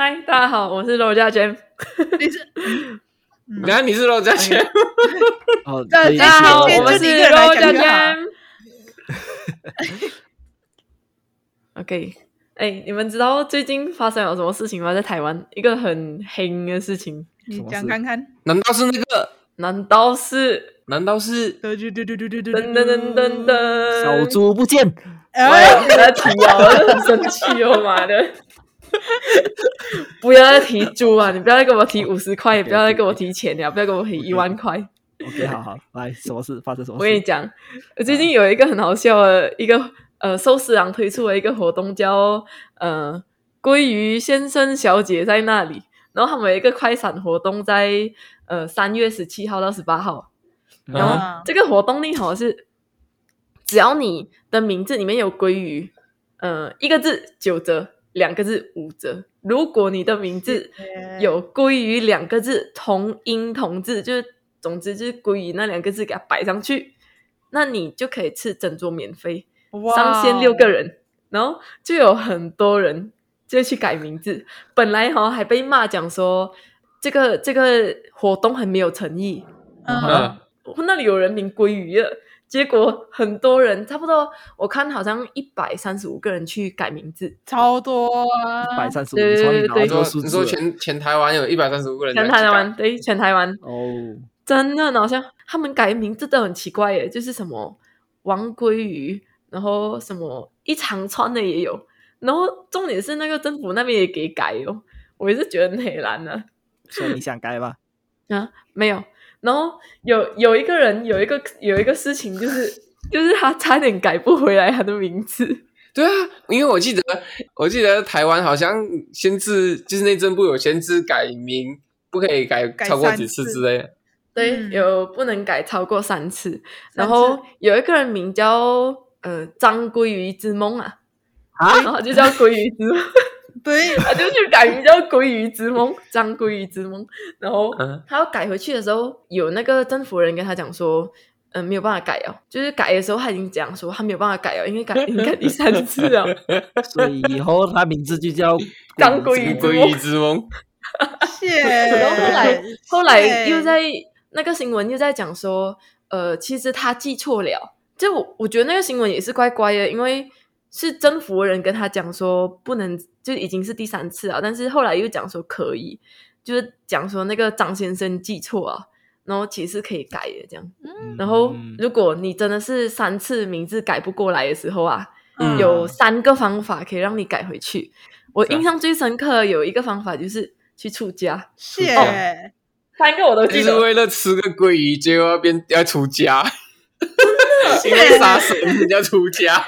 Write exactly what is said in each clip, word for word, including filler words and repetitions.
嗨，大家好，我是 Rogia Jam。 你是等下你是 Rogia Jam、哦、大家好，我们是 Rogia Jam。 OK， 哎，你们知道最近发生了什么事情吗？在台湾一个很黑的事情，你讲看看。难道是那个难道是难道是噔噔噔噔噔小猪不见？哎，不要再提了，我很生气哦，妈的！不要再提猪啊！你不要再跟我提五十块，也不要再跟我提钱了，不要跟我提一万块。OK， 好好，来，什么事？发生什么事？我跟你讲，最近有一个很好笑的一个呃，寿司郎推出了一个活动叫呃“鲑鱼先生小姐在那里”，然后他们有一个快闪活动在呃三月十七号到十八号。然后这个活动力好像是只要你的名字里面有鲑鱼，呃，一个字九折，两个字五折。如果你的名字有鲑鱼两个字同音同字，就是总之就是鲑鱼那两个字给它摆上去，那你就可以吃整桌免费。Wow. 上限六个人，然后就有很多人就去改名字。本来哈、哦、还被骂讲说这个这个活动很没有诚意，嗯、uh-huh. 那里有人名鲑鱼了，结果很多人，差不多我看好像一百三十五个人去改名字，超多啊！ 一百三十五， 对对对，你说你说 全, 全台湾有一百三十五个人，全台湾，对，全台湾哦， oh. 真的好像他们改名字都很奇怪耶，就是什么王鲑鱼，然后什么一长串的也有，然后重点是那个政府那边也给改哦，我也是觉得很黑蓝啊，所以你想改吧？啊，没有。然后有有一个人有一个有一个事情就是就是他差点改不回来他的名字。对啊，因为我记得我记得台湾好像先制就是内政部有先制改名不可以改超过几次之类的。对，有不能改超过三次。嗯、然后有一个人名叫呃张鲑鱼之梦啊，啊然后就叫鲑鱼之梦。对，他就去改名叫鲑鱼之梦，张鲑鱼之梦。然后他要改回去的时候，有那个政府人跟他讲说，嗯，没有办法改哦。就是改的时候，他已经讲说他没有办法改哦，因为改已经改第三次了。所以以后他名字就叫张鲑鱼鲑鱼之梦。谢。然后后来后来又在那个新闻又在讲说，呃，其实他记错了。就我我觉得那个新闻也是怪怪的，因为是政府人跟他讲说不能，就已经是第三次了，但是后来又讲说可以，就是讲说那个张先生记错啊，然后其实可以改的这样、嗯、然后如果你真的是三次名字改不过来的时候啊、嗯、有三个方法可以让你改回去。我印象最深刻的有一个方法就是去出家，是、哦、三个我都记得，就是为了吃个鲑鱼就要变要出家，因为杀生要出家。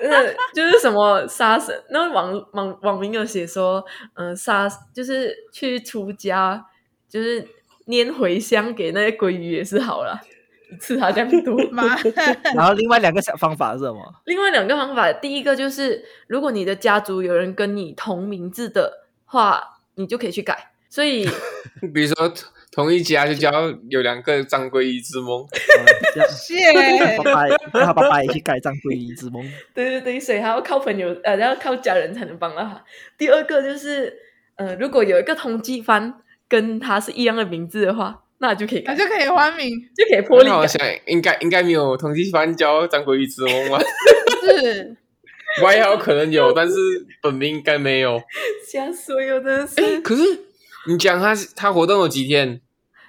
呃、就是什么 SARS， 那网网网民有写说，嗯、呃、，SARS 就是去出家，就是拈回香给那些鲑鱼也是好了，一次他这样多。然后另外两个小方法是什么？另外两个方法，第一个就是如果你的家族有人跟你同名字的话，你就可以去改。所以，比如说同一家就叫有两个张鲑鱼之梦。谢谢，让他爸爸也去改张鲑鱼之梦。对对对，所以他要靠朋友，呃，要靠家人才能帮到他。第二个就是，呃，如果有一个通缉犯跟他是一样的名字的话，那就可以改，就可以换名，就可以破例。那我想应该应该没有通缉犯叫张鲑鱼之梦吗？是。外号可能有，但是本名应该没有。吓死我！真的是。可是你讲他他活动有几天？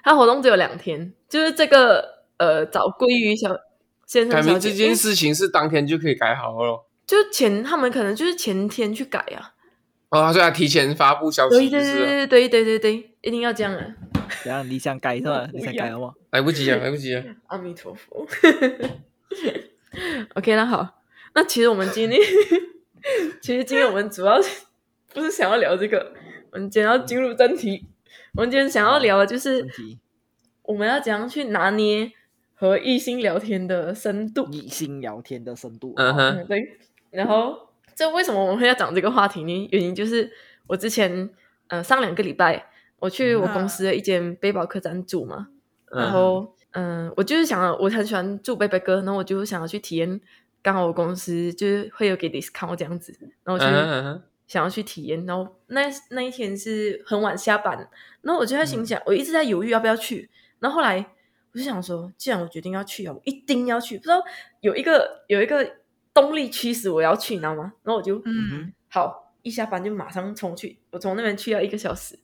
他活动只有两天，就是这个呃找鲑鱼小先生小姐改名这件事情是当天就可以改好了，就前他们可能就是前天去改啊。哦，所以他提前发布消息，对对对对对对对，一定要这样啊！怎样？你想改是吧？你想改好不好？来不及了，来不及了！阿弥陀佛。OK， 那好。那其实我们今天其实今天我们主要不是想要聊这个，我们今天要进入正题。我们今天想要聊的就是我们要怎样去拿捏和异性聊天的深度，异性聊天的深度、uh-huh. 嗯、对。然后这为什么我们会要讲这个话题呢？原因就是我之前、呃、上两个礼拜我去我公司的一间背包客栈住嘛、uh-huh. 然后、呃、我就是想要，我很喜欢住背包客，然后我就想要去体验，刚好我公司就是会有给 discount 这样子，然后我去想要去体验，然后 那, 那一天是很晚下班，然后我就在心想、嗯、我一直在犹豫要不要去，然后后来我就想说既然我决定要去啊，我一定要去，不知道有一个有一个动力驱使我要去，你知道吗？然后我就嗯好，一下班就马上冲去，我从那边去要一个小时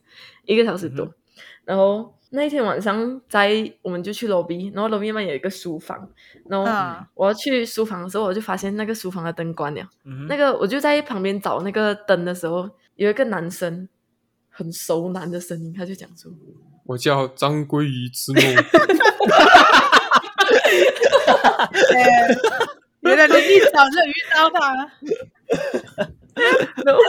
一个小时多、嗯、然后那一天晚上在我们就去 lobby， 然后 lobby 那边有一个书房，然后我要去书房的时候我就发现那个书房的灯关了、嗯、那个我就在旁边找那个灯的时候，有一个男生很熟男的声音，他就讲说我叫张鲑鱼之梦原来你一早就遇到他然后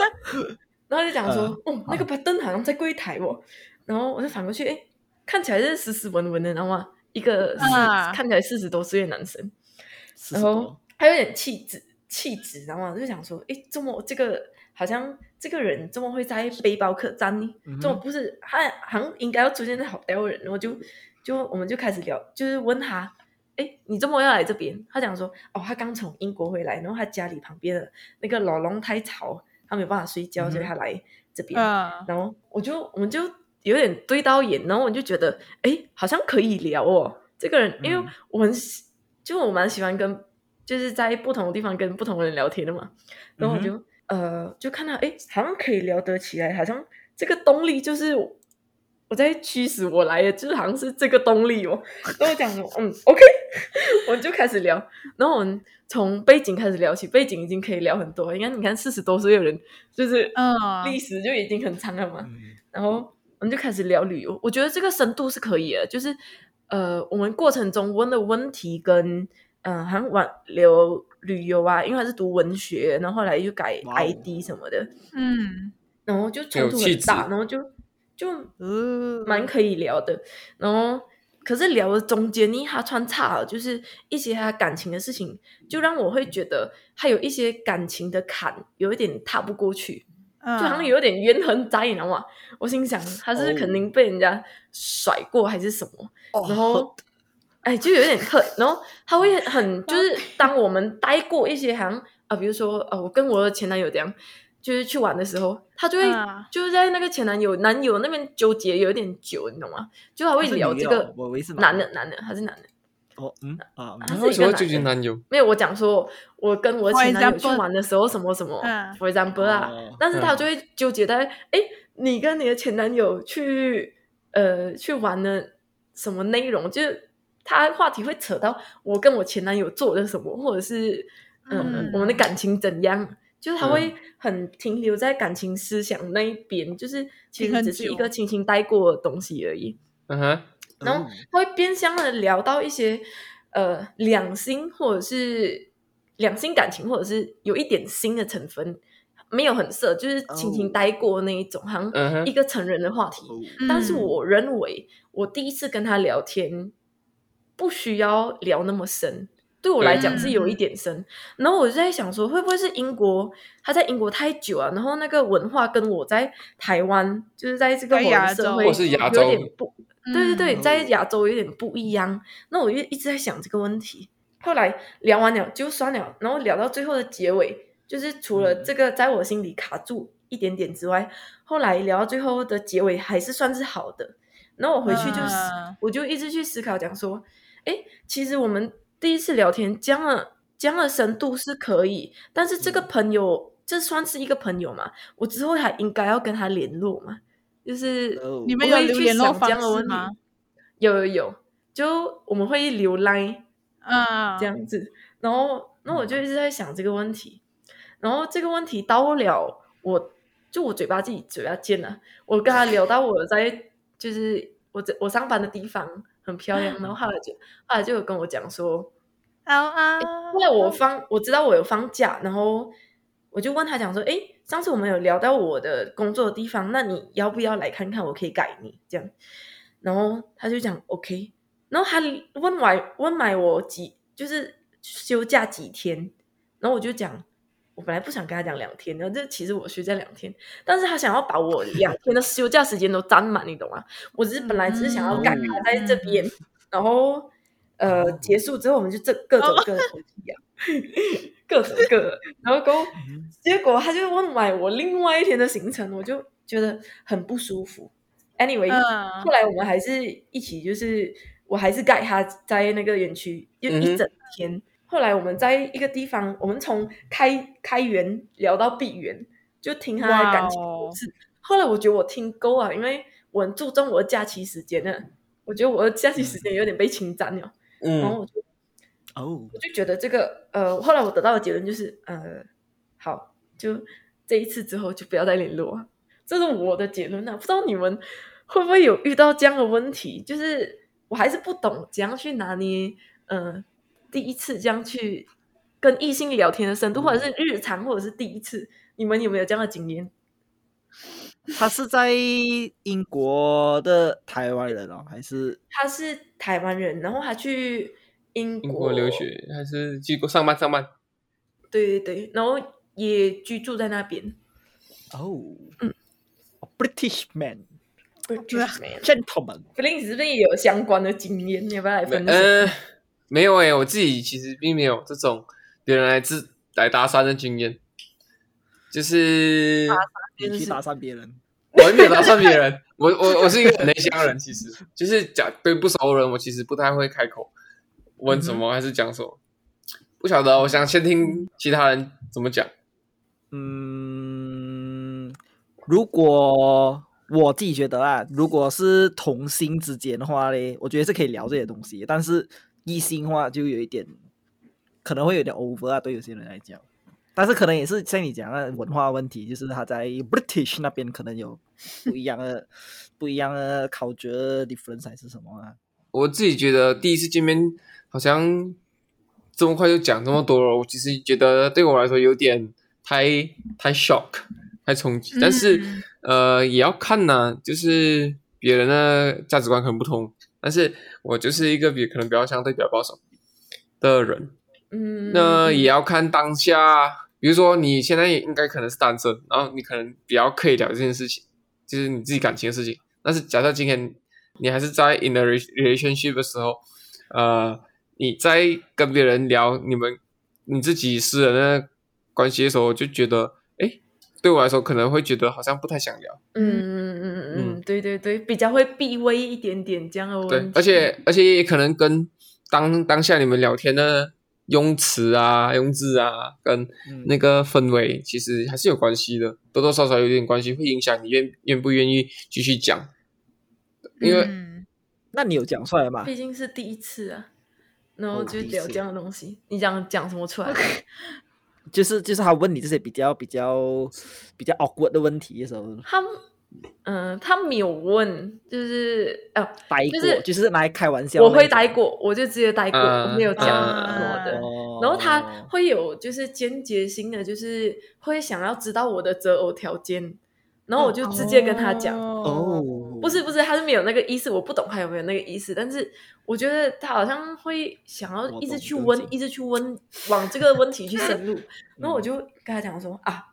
然后就讲说、呃、哦，那个灯好像在柜台哦，然后我就反过去诶看起来是斯斯文文的，你知道吗？一个、啊、看起来四十多岁的男生，然后他有点气质气质，你知道吗？就想说诶这么这个好像这个人这么会在背包客栈呢、嗯、这么不是他好像应该要出现在hotel人，然后就就我们就开始聊，就是问他诶你这么要来这边，他讲说哦他刚从英国回来，然后他家里旁边的那个老龙太吵，他没有办法睡觉、嗯、所以他来这边、啊、然后我就我们就有点对到眼，然后我就觉得诶好像可以聊哦这个人，因为我很、嗯、就我蛮喜欢跟就是在不同的地方跟不同的人聊天的嘛，然后我就、嗯、呃就看到诶好像可以聊得起来，好像这个动力就是我在驱使我来的，就是好像是这个动力哦然后我讲说嗯 OK 我就开始聊，然后我们从背景开始聊起，背景已经可以聊很多，因为你看四十多岁的人就是历史就已经很长了嘛、嗯、然后我们就开始聊旅游，我觉得这个深度是可以的，就是呃，我们过程中问的问题跟呃，好像玩聊旅游啊，因为他是读文学，然后后来又改 I D 什么的，嗯，然后就冲突很大，然后就就嗯，蛮可以聊的，然后可是聊的中间呢，他穿插了就是一些他感情的事情，就让我会觉得他有一些感情的坎，有一点踏不过去。就好像有点怨恨在，你知道吗？我心想他是肯定被人家甩过还是什么， oh. 然后哎，就有点恨，然后他会很就是当我们待过一些好像、呃、比如说、呃、我跟我的前男友这样就是去玩的时候，他就会、uh. 就是在那个前男友男友那边纠结有点久，你懂吗？就他会聊这个男的男的还是男的哦，嗯啊，他是一个男友，男友没有我讲说，我跟我前男友去玩的时候什么什么 ，for example 啊，但是他就会纠结在，哎、嗯，你跟你的前男友去呃去玩的什么内容，就是他话题会扯到我跟我前男友做的什么，或者是、呃、嗯我们的感情怎样，就是他会很停留在感情思想那一边，就是其实只是一个轻轻带过的东西而已，嗯哼。然后他会变相的聊到一些呃两性或者是两性感情，或者是有一点新的成分，没有很色，就是轻轻带过那一种，好像一个成人的话题、uh-huh. 但是我认为我第一次跟他聊天不需要聊那么深，对我来讲是有一点深、嗯、然后我就在想说会不会是英国他在英国太久啊，然后那个文化跟我在台湾就是在这个华人社会有点不对对对、嗯、在亚洲有点不一样，那我就一直在想这个问题，后来聊完了就算了，然后聊到最后的结尾就是除了这个在我心里卡住一点点之外，后来聊到最后的结尾还是算是好的，然后我回去就、嗯、我就一直去思考讲说诶其实我们第一次聊天这样的这样的深度是可以，但是这个朋友、嗯、这算是一个朋友嘛，我之后还应该要跟他联络嘛，就是你们有留联络方式吗？有有有，就我们会留 line 啊、嗯、这样子，然后那我就一直在想这个问题，然后这个问题到了我就我嘴巴自己嘴巴尖了，我跟他聊到我在就是我我上班的地方很漂亮，然后后来就后来就有跟我讲说好啊，后来我放我知道我有放假，然后我就问他讲说诶上次我们有聊到我的工作的地方，那你要不要来看看，我可以改你这样，然后他就讲 OK， 然后他问买问买我几就是休假几天，然后我就讲我本来不想跟他讲两天，然后这其实我休假两天，但是他想要把我两天的休假时间都占满你懂吗？我只是本来只是想要改他在这边、嗯、然后呃、oh. 结束之后我们就这各走各的东西啊， oh. 各走各的。然后go, 结果他就问买我另外一天的行程，我就觉得很不舒服。Anyway， uh. 后来我们还是一起，就是我还是guide他在那个园区就一整天。Mm-hmm. 后来我们在一个地方，我们从 开, 开园聊到闭园，就听他的感情故事。Wow. 后来我觉得我听够啊，因为我很注重我的假期时间呢，我觉得我的假期时间有点被侵占了。嗯，然后我就哦，我就觉得这个呃，后来我得到的结论就是呃，好，就这一次之后就不要再联络，这是我的结论啊。不知道你们会不会有遇到这样的问题？就是我还是不懂怎样去拿捏，呃，第一次这样去跟异性聊天的深度，或者是日常，或者是第一次，你们有没有这样的经验？他是在英国的台湾人哦，还是他是台湾人，然后他去英国，英国留学，还是去过上班上班？对对对，然后也居住在那边。哦，嗯 ，British man， British man gentleman。Flynn 是不是也有相关的经验？你要不要来分享？呃，没有哎、欸，我自己其实并没有这种别人来自来搭讪的经验，就是。啊你去搭讪别人，我也没有搭讪别人。我我我是一个很内向的人，其实就是讲对不熟人，我其实不太会开口问什么、嗯、还是讲什么，不晓得。我想先听其他人怎么讲。嗯，如果我自己觉得啊，如果是同性之间的话嘞，我觉得是可以聊这些东西，但是异性的话就有一点，可能会有点 over 啊，对有些人来讲。但是可能也是像你讲的文化问题，就是他在 British 那边可能有不一样的不一样的 culture difference 还是什么啊。我自己觉得第一次见面好像这么快就讲这么多了，我其实觉得对我来说有点太太 shock 太冲击，但是、嗯、呃也要看啊，就是别人的价值观很不同，但是我就是一个比可能比较相对比较保守的人。嗯，那也要看当下，比如说你现在也应该可能是单身，然后你可能比较可以聊这件事情，就是你自己感情的事情。但是假设今天你还是在 in a relationship 的时候，呃，你在跟别人聊你们你自己私人的关系的时候，我就觉得，哎，对我来说可能会觉得好像不太想聊。嗯嗯嗯嗯，对对对，比较会避讳一点点这样的问题。对，而且而且也可能跟当当下你们聊天的。用词啊用字啊跟那个氛围其实还是有关系的，多多少少有点关系，会影响你愿愿不愿意继续讲。因为、嗯、那你有讲出来吗？毕竟是第一次啊，然后就聊这样的东西、哦、你讲讲什么出来就是就是他问你这些比较比较比较 awkward 的问题的时候，他嗯，他没有问，就是哦，呆过、就是，就是拿来开玩笑。我会呆过，我就直接呆过，嗯、我没有讲什的、嗯。然后他会有就是间接性的，就是会想要知道我的择偶条件，然后我就直接跟他讲。哦，不是不是，他是没有那个意思，我不懂他有没有那个意思，但是我觉得他好像会想要一直去问，一直去问，往这个问题去深入。然后我就跟他讲说啊，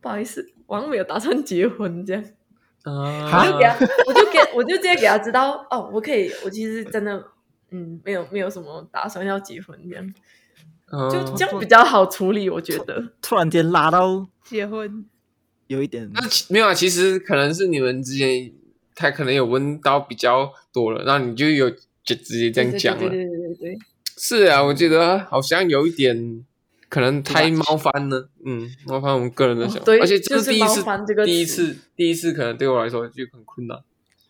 不好意思，我好像没有打算结婚这样。我就给他，我就给，我就直接给他知道哦，我可以，我其实真的，嗯，没有没有什么打算要结婚这样，嗯、就这样比较好处理，我觉得。突然间拉到结婚，有一点。那没有啊，其实可能是你们之间，他可能有问到比较多了，然后你就有就直接这样讲了。对对对对 对, 对。是啊，我觉得好像有一点。可能太冒犯了，嗯，冒犯我们个人的想法、哦，而且这是第一次、就是，第一次，第一次可能对我来说就很困难。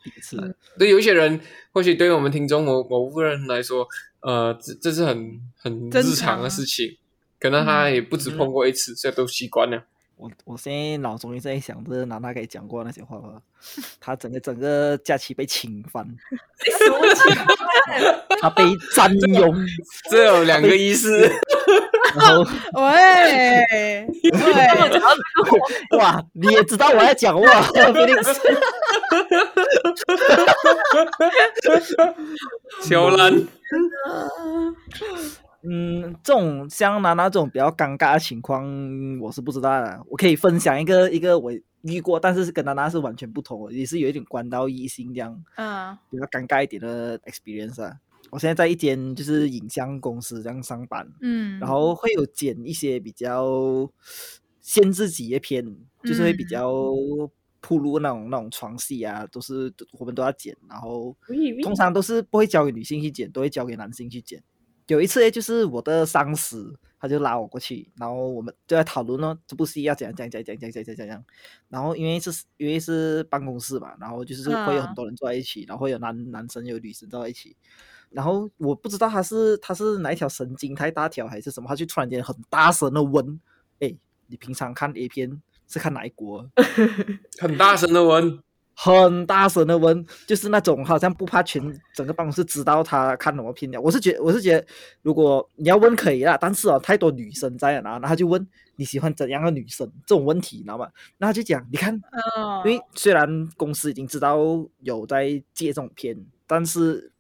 第一次，嗯、对有一些人，或许对于我们听众某某部分人来说，呃，这这是很很日常的事情、啊，可能他也不止碰过一次，嗯、所以都习惯了。我我现在脑中一直在想着娜娜给讲过那些话吧，他整个整个假期被侵犯，他被占用，这有两个意思。然后喂喂哇你也知道我在讲哇Felix 小兰嗯这种像娜娜这种比较尴尬的情况我是不知道的，我可以分享一个一个我遇过，但是跟娜娜是完全不同，也是有一点关到异性这样、嗯、比较尴尬一点的 experience 啊。我现在在一间就是影像公司这样上班，嗯，然后会有剪一些比较限制级的片，就是会比较铺路那种那种床戏啊，都是我们都要剪，然后通常都是不会交给女性去剪，都会交给男性去剪。有一次就是我的上司他就拉我过去，然后我们就在讨论哦，这部戏要怎样怎样怎样怎样怎样。然后因为是因为是办公室嘛，然后就是会有很多人坐在一起，然后会有男男生有女生坐在一起。然后我不知道他是他是哪一条神经太大条还是什么，他就突然间很大声的问：“哎，你平常看 A 片是看哪一国？”很大声的问。很大声的问，就是那种好像不怕全整个办公室知道他看什么片的。我是觉得，我是觉得，如果你要问可以啦，但是啊、哦，太多女生在了，然后他就问你喜欢怎样的女生这种问题，你知道吗？然后他就讲，你看，因为虽然公司已经知道有在借这种片，但是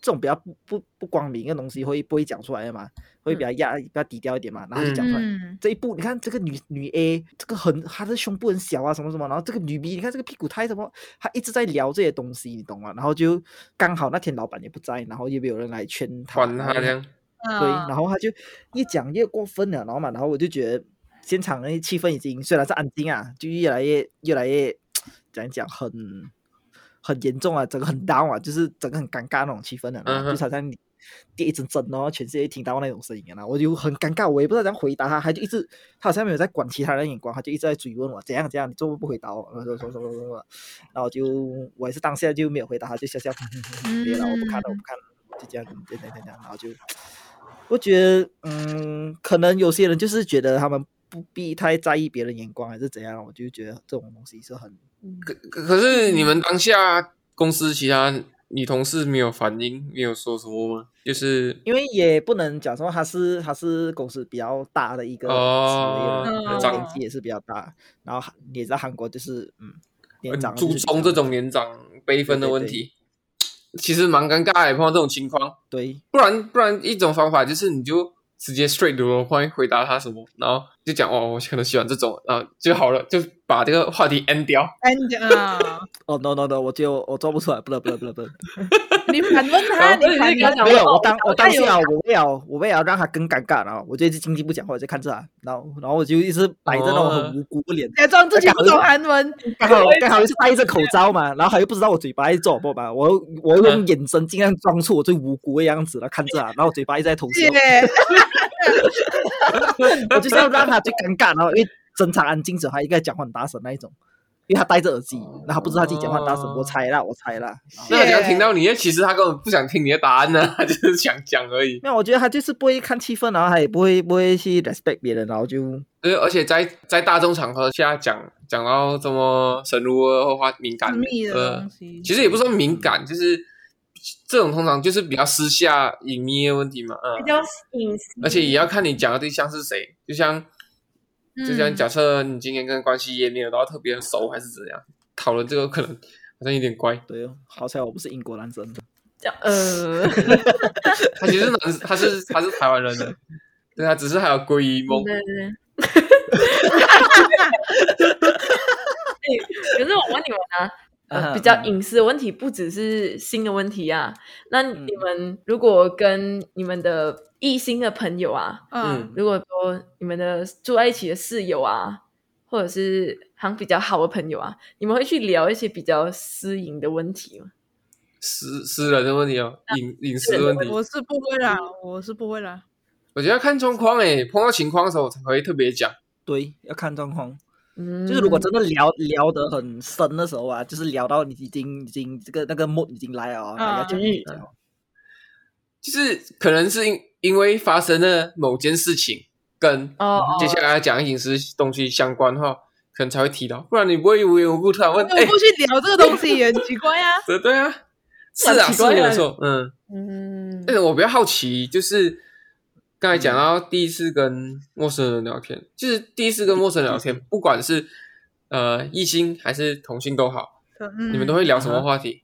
这种比较不不不光明的东西会不会讲出来的嘛？会比较压、嗯、比较低调一点嘛？然后就讲出来，嗯、这一部你看这个女女 A， 这个很她的胸部很小啊，什么什么，然后这个女 B， 你看这个屁股太什么，她一直在聊这些东西，你懂吗？然后就刚好那天老板也不在，然后也没有人来劝她，管她这样，对，然后她就越讲越过分了，然后嘛，然后我就觉得现场的气氛已经虽然是安静啊，就越来越越来越怎样讲很。很严重啊，整个很 down 啊，就是整个很尴尬那种气氛的、啊， uh-huh. 就是好像你跌一针针哦，全世界听到那种声音啊，我就很尴尬，我也不知道怎样回答他，他就一直，他好像没有在管其他人的眼光，他就一直在追问我怎样怎样，你怎么不回答我，什么什么什么什么，然后就我也是当下就没有回答他，就笑笑，别了，我不看了，我不看了，就这样，这样这样，然后就，我觉得，嗯，可能有些人就是觉得他们不必太在意别人眼光还是怎样，我就觉得这种东西是很。可, 可是你们当下公司其他女同事没有反应，没有说什么吗？就是因为也不能讲说她是她是公司比较大的一个职业，哦、年纪也是比较大，然后也在韩国就是嗯，年长注重这种年长辈分的问题，对对对，其实蛮尴尬的，碰到这种情况。对，不然不然一种方法就是你就直接 straight to the point 回答他什么，然后就讲哦，我可能喜欢这种，然后就好了，就。把这个话题 end 掉 ，end 掉。哦、oh, no no no， 我就我做不出来，不能不能不能不能。你反问他，你反问他。没有，我当我当下我为了我为了让他更尴尬，然后我就一直静静不讲话，我就看着他，然后然后我就一直摆着那种很无辜的脸，假装自己不懂韩文。刚好刚好是戴着口罩嘛，然后他又不知道我嘴巴在做什么，我我用眼神尽量装出我最无辜的样子，然后看着他，然后我嘴巴一直在偷笑。我就是要让他最尴尬，然后因为。正常安静者，他应该讲话很大声那一种，因为他戴着耳机，然后不知道自己讲话很大声、哦。我猜啦，我猜啦。那他想听到你，其实他根本不想听你的答案呢、啊，他就是想讲而已。没有，我觉得他就是不会看气氛，然后他也不会不会去 respect 别人，然后就。而且在在大众场合下讲讲到这么深入的话，敏感的东西、呃，其实也不算敏感，就是这种通常就是比较私下隐秘的问题嘛，嗯、比较隐私。而且也要看你讲的对象是谁，就像。就像假设你今天跟关系也没有到特别熟，还是怎样？讨论这个可能好像有点怪。对哦，好彩我不是英国男生。呃，他其实男，他是他是台湾人的，对，他只是还有皈依梦。对对对。可是我问你们啊。呃、比较隐私的问题不只是性的问题啊，那你们如果跟你们的异性的朋友啊，嗯，如果说你们的住在一起的室友啊，或者是好像比较好的朋友啊，你们会去聊一些比较私隐的问题吗？私私人的问题哦，隐隐私问题，我是不会啦，我是不会啦。我觉得要看状况诶，碰到情况的时候才会特别讲。对，要看状况。嗯、就是如果真的聊聊得很深的时候啊，就是聊到你已经已经这个那个 mood 已经来了、哦啊、就, 就是可能是因因为发生了某件事情跟接下来讲隐私东西相关的话，可能才会提到，不然你不会无缘无故突然问，我不去聊这个东西也很奇怪啊。对对啊，是啊，是没错，嗯嗯。但是我比较好奇就是。刚才讲到第一次跟陌生人聊天，就是第一次跟陌生人聊天，不管是呃异性还是同性都好、嗯，你们都会聊什么话题？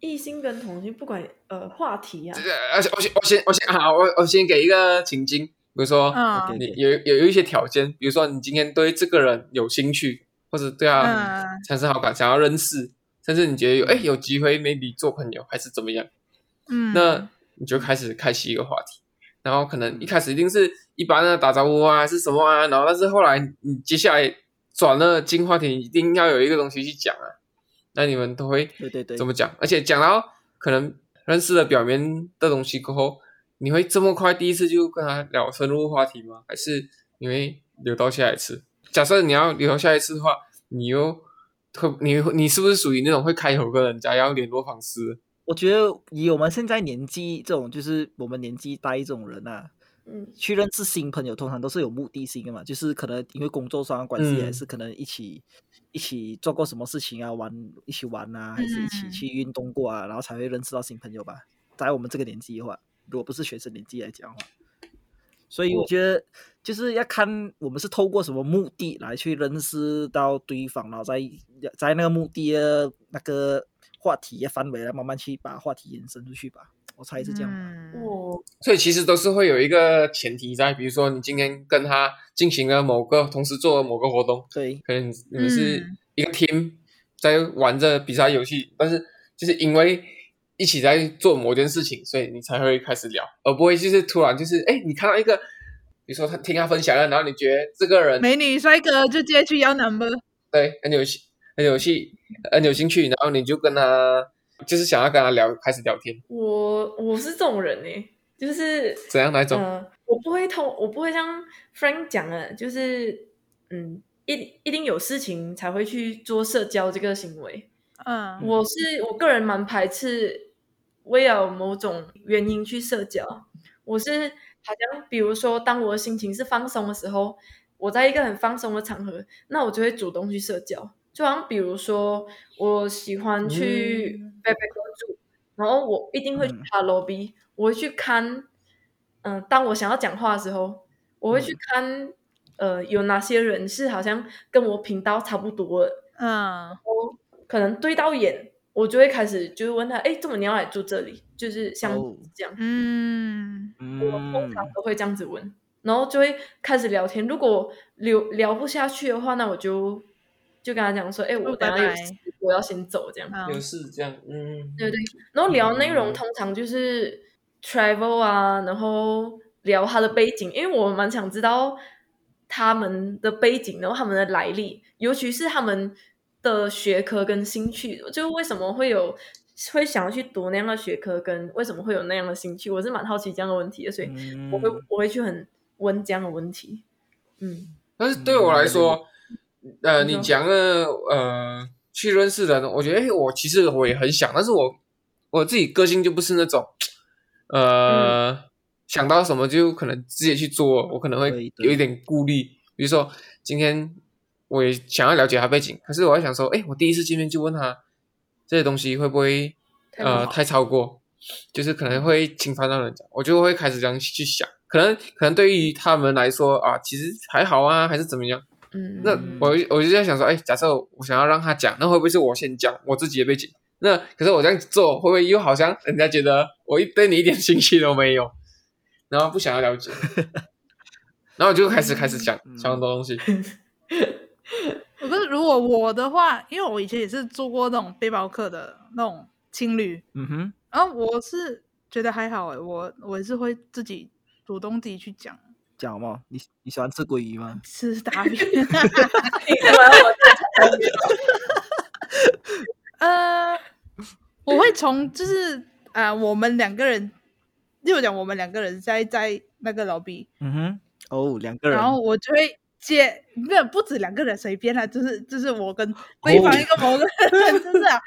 异性跟同性不管呃话题啊，而且我先我先我先好，我我先给一个情境，比如说、哦、你有有有一些条件，比如说你今天对这个人有兴趣，或者对他产生好感，想要认识，甚至你觉得有哎有机会 maybe 做朋友还是怎么样，嗯，那。你就开始开启一个话题，然后可能一开始一定是一般的打招呼啊，是什么啊，然后但是后来你接下来转了进话题，你一定要有一个东西去讲啊，那你们都会怎么讲？对对对，而且讲到可能认识了表面的东西过后，你会这么快第一次就跟他聊深入话题吗？还是你会留到下一次？假设你要留到下一次的话，你又你你是不是属于那种会开口跟人家要联络方式？我觉得以我们现在年纪这种，就是我们年纪大一种人啊，嗯，去认识新朋友通常都是有目的性的嘛，就是可能因为工作上的关系，还是可能一起、嗯、一起做过什么事情啊，玩一起玩啊，还是一起去运动过啊，然后才会认识到新朋友吧。在我们这个年纪的话，如果不是学生年纪来讲的话，所以我觉得就是要看我们是透过什么目的来去认识到对方，然后在在那个目的的那个话题的范围来慢慢去把话题延伸出去吧，我猜是这样吧、嗯哦、所以其实都是会有一个前提在，比如说你今天跟他进行了某个同时做了某个活动，对，可能你们是一个 team 在玩着比赛游戏、嗯、但是就是因为一起在做某件事情，所以你才会开始聊，而不会就是突然就是哎，你看到一个比如说他听他分享了，然后你觉得这个人美女帅哥就直接去要 number， 对，很有很有趣很有兴趣，然后你就跟他就是想要跟他聊，开始聊天。我我是这种人欸，就是怎样哪种、呃、我不会通我不会像 Frank 讲的，就是嗯一一定有事情才会去做社交这个行为。嗯，我是我个人蛮排斥为了某种原因去社交。我是好像比如说当我的心情是放松的时候，我在一个很放松的场合，那我就会主动去社交。就好像比如说我喜欢去背背锅住，然后我一定会去他 lobby， 我会去看、呃、当我想要讲话的时候，我会去看、呃、有哪些人是好像跟我频道差不多的，嗯，我可能对到眼，我就会开始就是问他，哎，怎么你要来住这里？就是像这样、哦、嗯，我通常都会这样子问，然后就会开始聊天。如果 聊, 聊不下去的话，那我就就跟他讲说，哎，我等下有事，我要先走这样。有事这样，嗯，对对。然后聊内容通常就是 travel 啊，然后聊他的背景，因为我蛮想知道他们的背景，然后他们的来历，尤其是他们的学科跟兴趣，就为什么会有会想要去读那样的学科，跟为什么会有那样的兴趣，我是蛮好奇这样的问题的，所以我会、嗯、我会去很问这样的问题，嗯。但是对我来说。嗯呃，你讲了呃，去认识人，我觉得、欸、我其实我也很想，但是我我自己个性就不是那种，呃，嗯、想到什么就可能直接去做，我可能会有一点顾虑。比如说今天我也想要了解他背景，可是我在想说，哎、欸，我第一次见面就问他这些东西会不会呃太超过，就是可能会侵犯到人家，我就会开始这样去想，可能可能对于他们来说啊，其实还好啊，还是怎么样。嗯，那我我就在想说，哎，假设我想要让他讲，那会不会是我先讲我自己的背景？那可是我这样做，会不会又好像人家觉得我对你一点兴趣都没有，然后不想要了解，然后我就开始开始讲讲很多东西。可是如果我的话，因为我以前也是做过那种背包客的那种青旅，嗯哼，然后我是觉得还好哎，我我也是会自己主动自己去讲。讲嘛，你你喜欢吃鲑鱼吗？吃大便。呃，我会从就是啊、呃，我们两个人，就讲我们两个人在在那个老B，嗯哼，哦，两个人，然后我就会接，没有不止两个人，随便啦，就是就是我跟对方一个某个人，就是啊，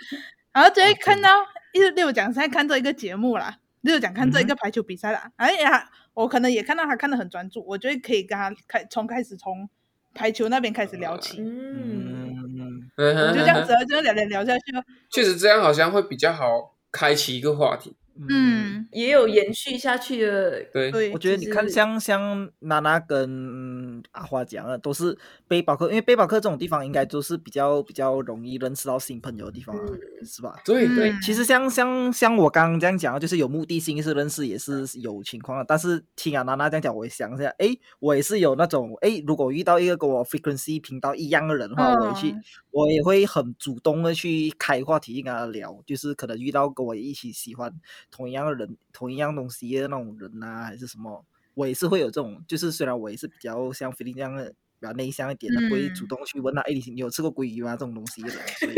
然后就会看到，因为六讲现在看这一个节目啦，六讲看这一个排球比赛啦，哎呀。我可能也看到他看得很专注，我就可以跟他开从开始从排球那边开始聊起，嗯，我就这样子就聊聊聊下去，确实这样好像会比较好开启一个话题，嗯，也有延续下去的。对，就是、我觉得你看像像娜娜跟阿花讲的都是背包客，因为背包客这种地方应该都是比较比较容易认识到新朋友的地方、啊嗯、是吧？对对、嗯，其实像像像我刚刚这样讲的，就是有目的性是认识也是有情况的，但是听啊娜娜这样讲，我也想一下，哎，我也是有那种哎，如果遇到一个跟我 frequency 频道一样的人的话，哦、我去我也会很主动的去开话题跟他聊，就是可能遇到跟我一起喜欢。同一样的人同一样东西的那种人啊，还是什么，我也是会有这种，就是虽然我也是比较像菲林这样的比较内向一点的，嗯、不会主动去问他，哎，你有吃过鲑鱼吗？这种东西的，所以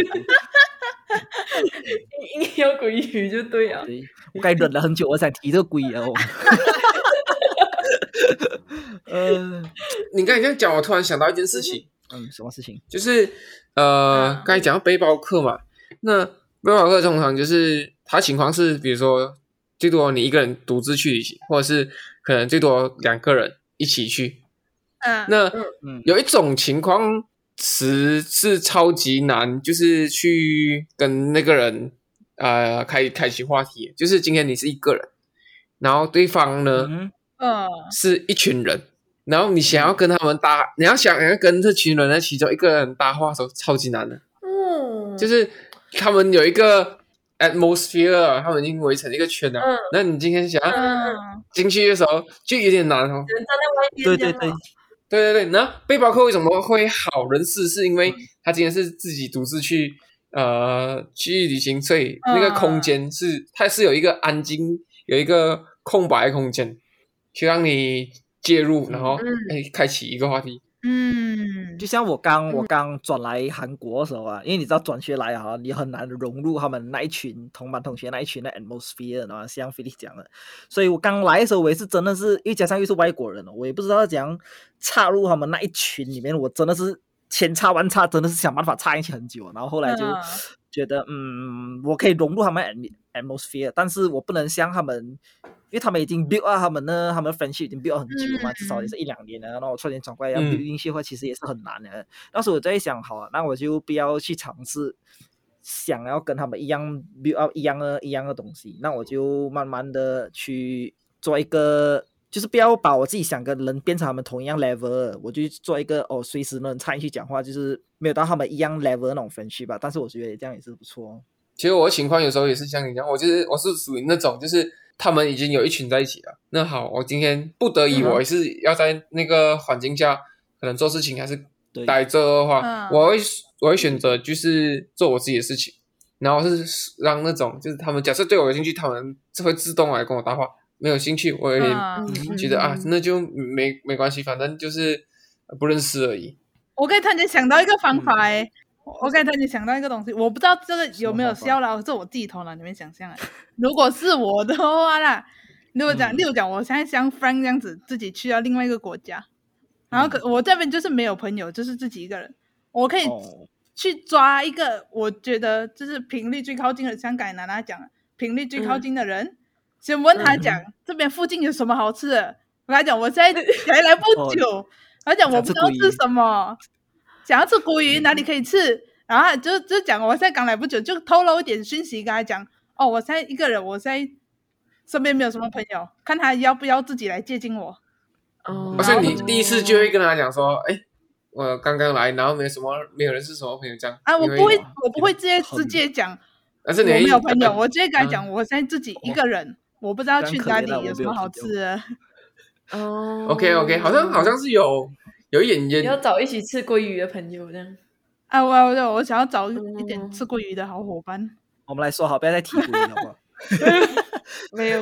你有鲑鱼就对了。对，我该忍了很久，我才提这个鲑鱼哦。呃，你刚才这样讲，我突然想到一件事情。嗯，什么事情？就是呃，刚才讲到背包客嘛，那背包客通常就是他情况是，比如说最多你一个人独自去旅行，或者是可能最多两个人一起去。嗯，那有一种情况是是超级难，就是去跟那个人呃开开启话题，就是今天你是一个人，然后对方呢，嗯嗯、是一群人。然后你想要跟他们搭、嗯、你要想要跟这群人的其中一个人搭话的时候超级难的。嗯，就是他们有一个 atmosphere， 他们已经围成一个圈了，那、嗯、你今天想要进去的时候就有点难哦。对对对对对对。那背包客为什么会好人事，是因为他今天是自己独自去呃去旅行，所以那个空间是、嗯、它是有一个安静，有一个空白的空间去让你介入，然后、嗯、开启一个话题。嗯，就像我刚我刚转来韩国的时候啊，因为你知道转学来啊，你很难融入他们那一群同班同学那一群的 atmosphere， 然后像菲利讲的，所以我刚来的时候我也是真的是，因为加上又是外国人，我也不知道怎样插入他们那一群里面，我真的是千插万插，真的是想办法插进去很久，然后后来就觉得 嗯, 嗯，我可以融入他们 atmosphere， 但是我不能像他们。因为他们已经 build up 他们呢，他们 friendship 已经 build up 很久嘛，至少也是一两年了。然后我突然转过来要 build 进去的话，其实也是很难的。那时候我在想，好啊，那我就不要去尝试想要跟他们一样 build up 一样的一样的东西。那我就慢慢的去做一个，就是不要把我自己想跟人变成他们同一样 level， 我就做一个哦，随时能参与去讲话，就是没有到他们一样 level 的那种 friendship 吧。但是我觉得这样也是不错。其实我的情况有时候也是像你讲，我就是我是属于那种就是。他们已经有一群在一起了，那好，我今天不得已我也是要在那个环境下、嗯、可能做事情还是待着的话、嗯、我会我会选择就是做我自己的事情，然后是让那种就是他们假设对我有兴趣，他们会自动来跟我搭话，没有兴趣我也觉得、嗯、啊那就没没关系，反正就是不认识而已。我可以突然间想到一个方法诶、欸我刚才你想到一个东西，我不知道这个有没有效了，这我自己头脑里面想象。如果是我的话啦，如果讲，嗯、例如讲，我现在像 Frank 这样子，自己去到另外一个国家，然后我这边就是没有朋友，就是自己一个人，我可以去抓一个我觉得就是频率最靠近的，像刚才娜娜讲，频率最靠近的人，嗯、先问他讲、嗯、这边附近有什么好吃的。我跟他讲，我现在才来不久，哦、他讲我不知道吃什么。想要吃鲑鱼哪里可以吃、嗯、然后就就讲我现在刚来不久，就透露一点讯息跟他讲哦，我现在一个人，我现在身边没有什么朋友，看他要不要自己来接近我。哦，所以你第一次就会跟他讲说哎，我刚刚来，然后没什么没有人是什么朋友这样啊，我不会我不会直接直接讲但是你我没有朋友、嗯、我直接跟他讲、嗯、我现在自己一个人、哦、我不知道去哪里有什么好吃的。哦 OK OK， 好像好像是有有眼眼，你要找一起吃鲑鱼的朋友这样啊！我我我想要找一点吃鲑鱼的好伙伴。我们来说好，不要再提鲑鱼了。没有，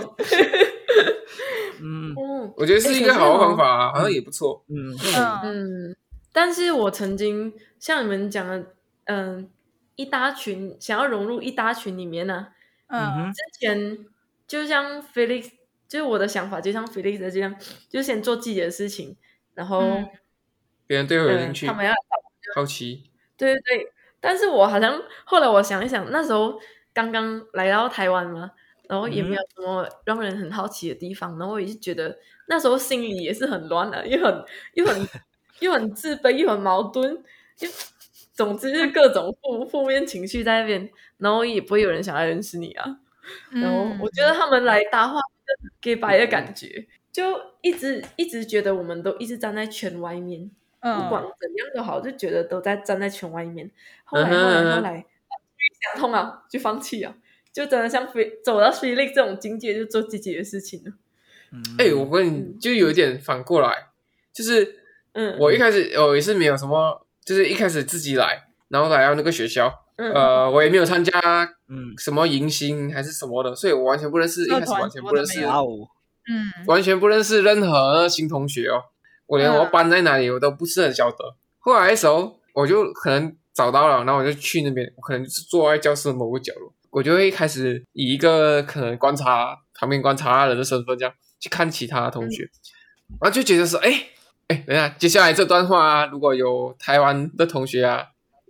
嗯，我觉得是一个好的方法、啊欸，好像也不错。嗯 嗯, 嗯, 嗯，但是我曾经像你们讲的，嗯，一大群想要融入一大群里面呢、啊。嗯，之前就像 Felix， 就是我的想法，就像 Felix 的这样，就先做自己的事情，然后。嗯别人对我有兴趣、嗯、他们要好奇，对对对。但是我好像后来我想一想，那时候刚刚来到台湾嘛，然后也没有什么让人很好奇的地方、嗯、然后我也觉得那时候心里也是很乱的，又很又很又很自卑，又很矛盾，就总之是各种负负面情绪在那边，然后也不会有人想来认识你啊、嗯、然后我觉得他们来搭话给白的感觉、嗯、就一直一直觉得我们都一直站在圈外面，不管怎样都好，就觉得都在站在圈外面。后来后来后来想通啊，就放弃啊，就真的像飞走到飞类这种境界，就做自己的事情了。哎、欸，我跟你就有一点反过来，就是嗯，我一开始我也是没有什么，就是一开始自己来，然后来到那个学校，嗯、呃，我也没有参加什么迎新还是什么的，所以我完全不认识，一开始完全不认识，嗯，完全不认识任何新同学哦，我连我班在哪里我都不是很晓得。后来的时候，我就可能找到了，然后我就去那边，我可能就是坐在教室某个角落，我就会开始以一个可能观察旁边观察人的身份，这样去看其他同学，嗯、然后就觉得说，哎哎，等一下，接下来这段话、啊、如果有台湾的同学啊。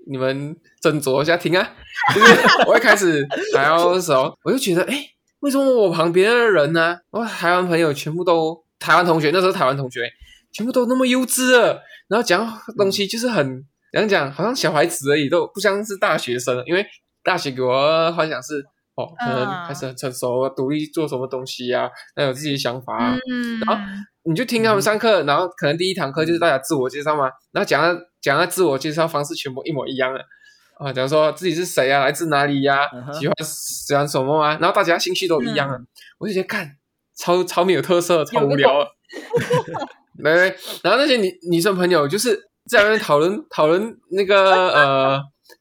你们斟酌一下听啊，就是我一开始来到的时候，我就觉得，哎，为什么我旁边的人呢、啊，我台湾朋友全部都台湾同学，那时候台湾同学全部都那么幼稚了，然后讲东西就是很怎样讲，好像小孩子而已，都不像是大学生，因为大学给我幻想是哦，可能开始很成熟，独立做什么东西啊，那有自己的想法啊，嗯、然后你就听他们上课，然后可能第一堂课就是大家自我介绍嘛，然后讲到。讲的自我介绍方式全部一模一样的啊，讲说自己是谁啊，来自哪里啊， uh-huh. 喜欢喜欢什么啊，然后大家兴趣都一样啊，嗯、我就觉得干超超没有特色，超无聊啊。没没，然后那些女女生朋友就是在那边讨论讨论那个呃，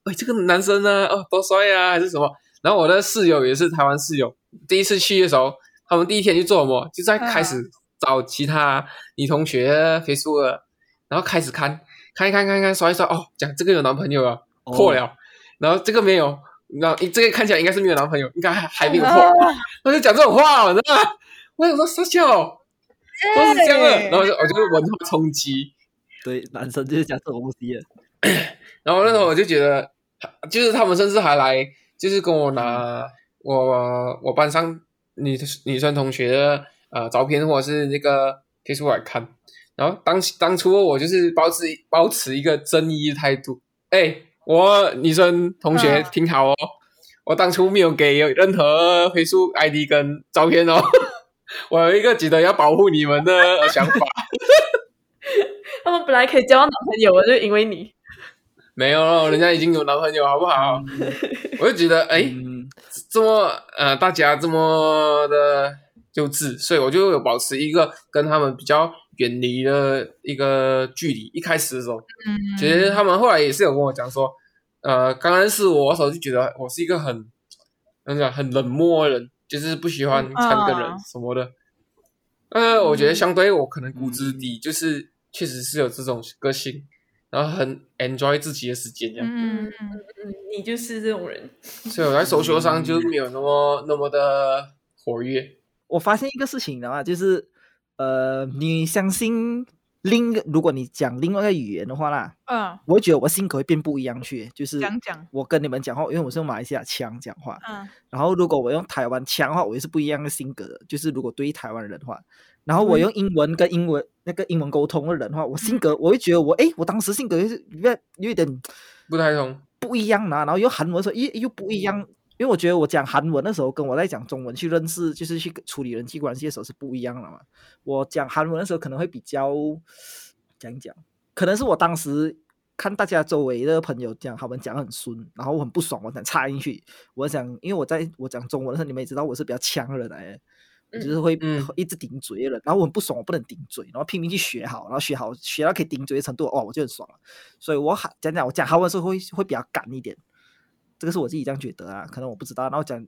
哎这个男生呢、啊，哦多帅啊还是什么？然后我的室友也是台湾室友，第一次去的时候，他们第一天去做什么？就在开始找其他女同学 Facebook， 然后开始看。看一看看一看刷一刷哦，讲这个有男朋友啊，破了， oh. 然后这个没有，然后这个看起来应该是没有男朋友，应该还还没有破，他、uh-huh. 就讲这种话，你知道吗？我想说傻笑，都是这样的， hey. 然后我就我就文化冲击，对，男生就是讲这种东西的。然后那时候我就觉得，就是他们甚至还来，就是跟我拿我我班上女女生同学的呃照片或者是那个 Facebook 来看。然后当当初我就是保持保持一个正义的态度，哎，我女生同学挺好哦，我当初没有给任何回复 I D 跟照片哦，我有一个觉得要保护你们的想法。他们本来可以交到男朋友，我就因为你没有，人家已经有男朋友，好不好？我就觉得哎，这么呃大家这么的幼稚，所以我就有保持一个跟他们比较。远离的一个距离，一开始的时候，嗯，其实他们后来也是有跟我讲说，呃，刚认识我的时候就觉得我是一个很，怎么很冷漠的人，就是不喜欢看的人什么的。嗯、呃，我觉得相对我可能骨子底就是确实是有这种个性，然后很 enjoy 自己的时间这样。嗯，你就是这种人，所以我在手球上就没有那么、嗯、那么的活跃。我发现一个事情的话，就是。呃，你相信另如果你讲另外一个语言的话啦，嗯，我觉得我性格会变不一样去，就是我跟你们讲话，因为我是用马来西亚腔讲话，嗯，然后如果我用台湾腔的话，我也是不一样的性格的，就是如果对于台湾人的话，然后我用英文跟英文、嗯、那个英文沟通的人的话，我性格我会觉得我哎，我当时性格就是有点不太同不一样啊，然后用韩文说又又不一样。因为我觉得我讲韩文的时候跟我在讲中文去认识就是去处理人际关系的时候是不一样的嘛。我讲韩文的时候可能会比较讲一讲，可能是我当时看大家周围的朋友讲他们讲很顺，然后我很不爽，我想插进去，我想因为我在我讲中文的时候你们也知道我是比较呛的人来的，我就是会一直顶嘴的人，然后我很不爽，我不能顶嘴，然后拼命去学好，然后学好学到可以顶嘴的程度，哦，我就很爽了。所以我讲讲我讲韩文的时候 会, 会比较赶一点，这个是我自己这样觉得啊，可能我不知道。然后讲，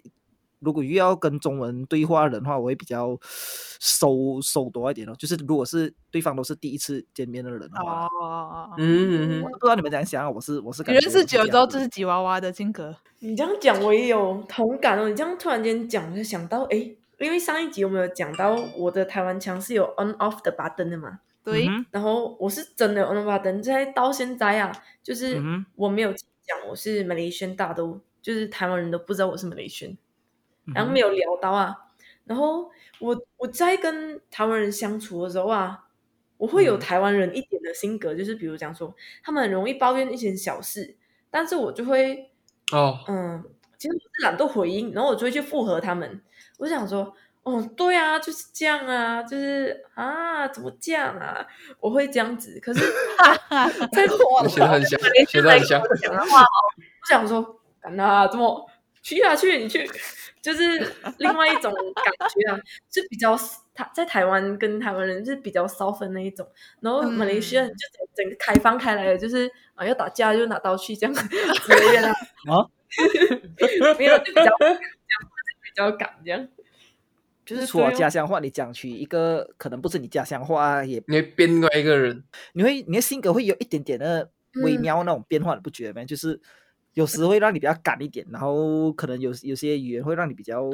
如果要跟中文对话的人的话，我会比较收收多一点咯。就是如果是对方都是第一次见面的人的话，哦，嗯，我不知道你们怎样想，我是我是感觉我是。你认识久了之后，这是吉娃娃的性格。你这样讲我也有同感哦。你这样突然间讲，我就想到，哎，因为上一集我们有讲到我的台湾腔是有 on off 的 button 的嘛。对。嗯、然后我是真的 on off button， 在到现在啊，就是我没有。讲我是 Malaysian， 大都就是台湾人都不知道我是 Malaysian， 然后没有聊到啊。然后我我在跟台湾人相处的时候啊，我会有台湾人一点的性格，嗯、就是比如讲说他们很容易抱怨一些小事，但是我就会哦，嗯，其实我是懒得回应，然后我就会去附和他们。我就想说，哦，对啊，就是这样啊，就是啊，怎么这样啊？我会这样子，可是在我学得很像，学得很像。我讲的话，我想说，干啊，这么去啊去，你去，就是另外一种感觉啊，是比较他在台湾跟台湾人就是比较骚分那一种，然后马来西亚人就整个开放开来了，就是、啊、要打架就拿刀去这样之类的啊，没有就比较比较敢这样，就是说家乡话，你讲去一个可能不是你家乡话，也你会变另外一个人，你会你的性格会有一点点的微妙那种变化，嗯、你不觉得吗？就是有时会让你比较赶一点，然后可能有有些语言会让你比较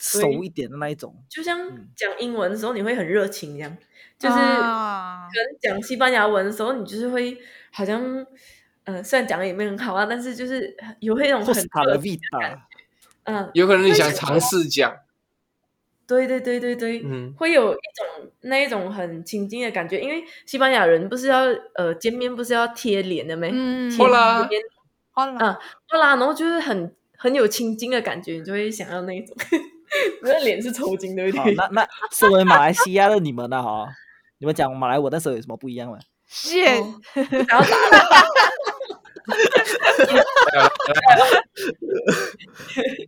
熟一点的那一种。嗯、就像讲英文的时候，你会很热情这样，就是可能讲西班牙文的时候，你就是会好像，嗯、呃，虽然讲的也没很好啊，但是就是有会那种很好的味道。嗯，有可能你想尝试讲。对对对对对，嗯，会有一种那一种很亲近的感觉，因为西班牙人不是要呃见面不是要贴脸的没？嗯，好啦。嗯，好啦，然后就是很很有亲近的感觉，你就会想要那一种，我的脸是抽筋的，对不对？那那身为马来西亚的你们呢？哈，你们讲马来文那时候有什么不一样吗？是，然后、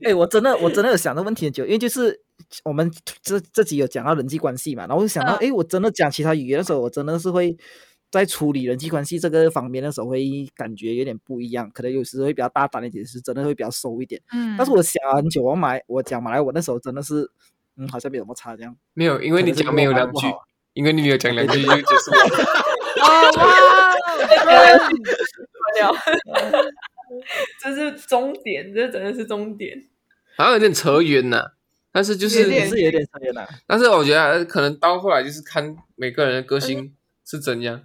欸、我真的我真的有想到问题很久，因为就是我们这这集有讲到人际关系嘛，然后我就想到，哎、嗯欸，我真的讲其他语言的时候，我真的是会。在处理人际关系这个方面的时候会感觉有点不一样，可能有时会比较大胆一点，是真的会比较收一点、嗯、但是我想很久，我买我讲马来文的时候真的是嗯，好像没有那么差这样，没有，因为你讲没有两句，因为你没有讲两句就结束了哦哇这是终点，这真的是终点，好像有点扯远了、啊，但是就是也是有点扯远了、啊，但是我觉得可能到后来就是看每个人的个性是怎样，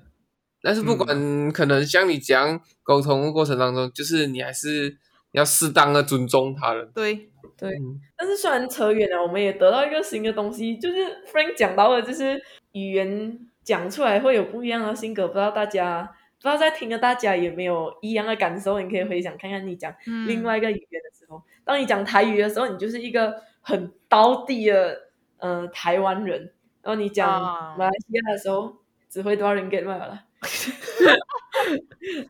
但是不管、嗯、可能像你讲沟通的过程当中，就是你还是要适当的尊重他人。对对、嗯，但是虽然扯远了，我们也得到一个新的东西，就是 Frank 讲到的，就是语言讲出来会有不一样的性格。不知道大家，不知道在听的大家有没有一样的感受？你可以回想看看，你讲另外一个语言的时候，嗯、当你讲台语的时候，你就是一个很道地的呃台湾人；然后你讲马来西亚的时候，啊、只会多少人 get 了。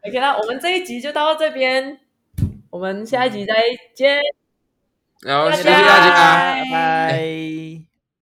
OK， 那我们这一集就到这边，我们下一集再见，然后谢谢大家，拜拜。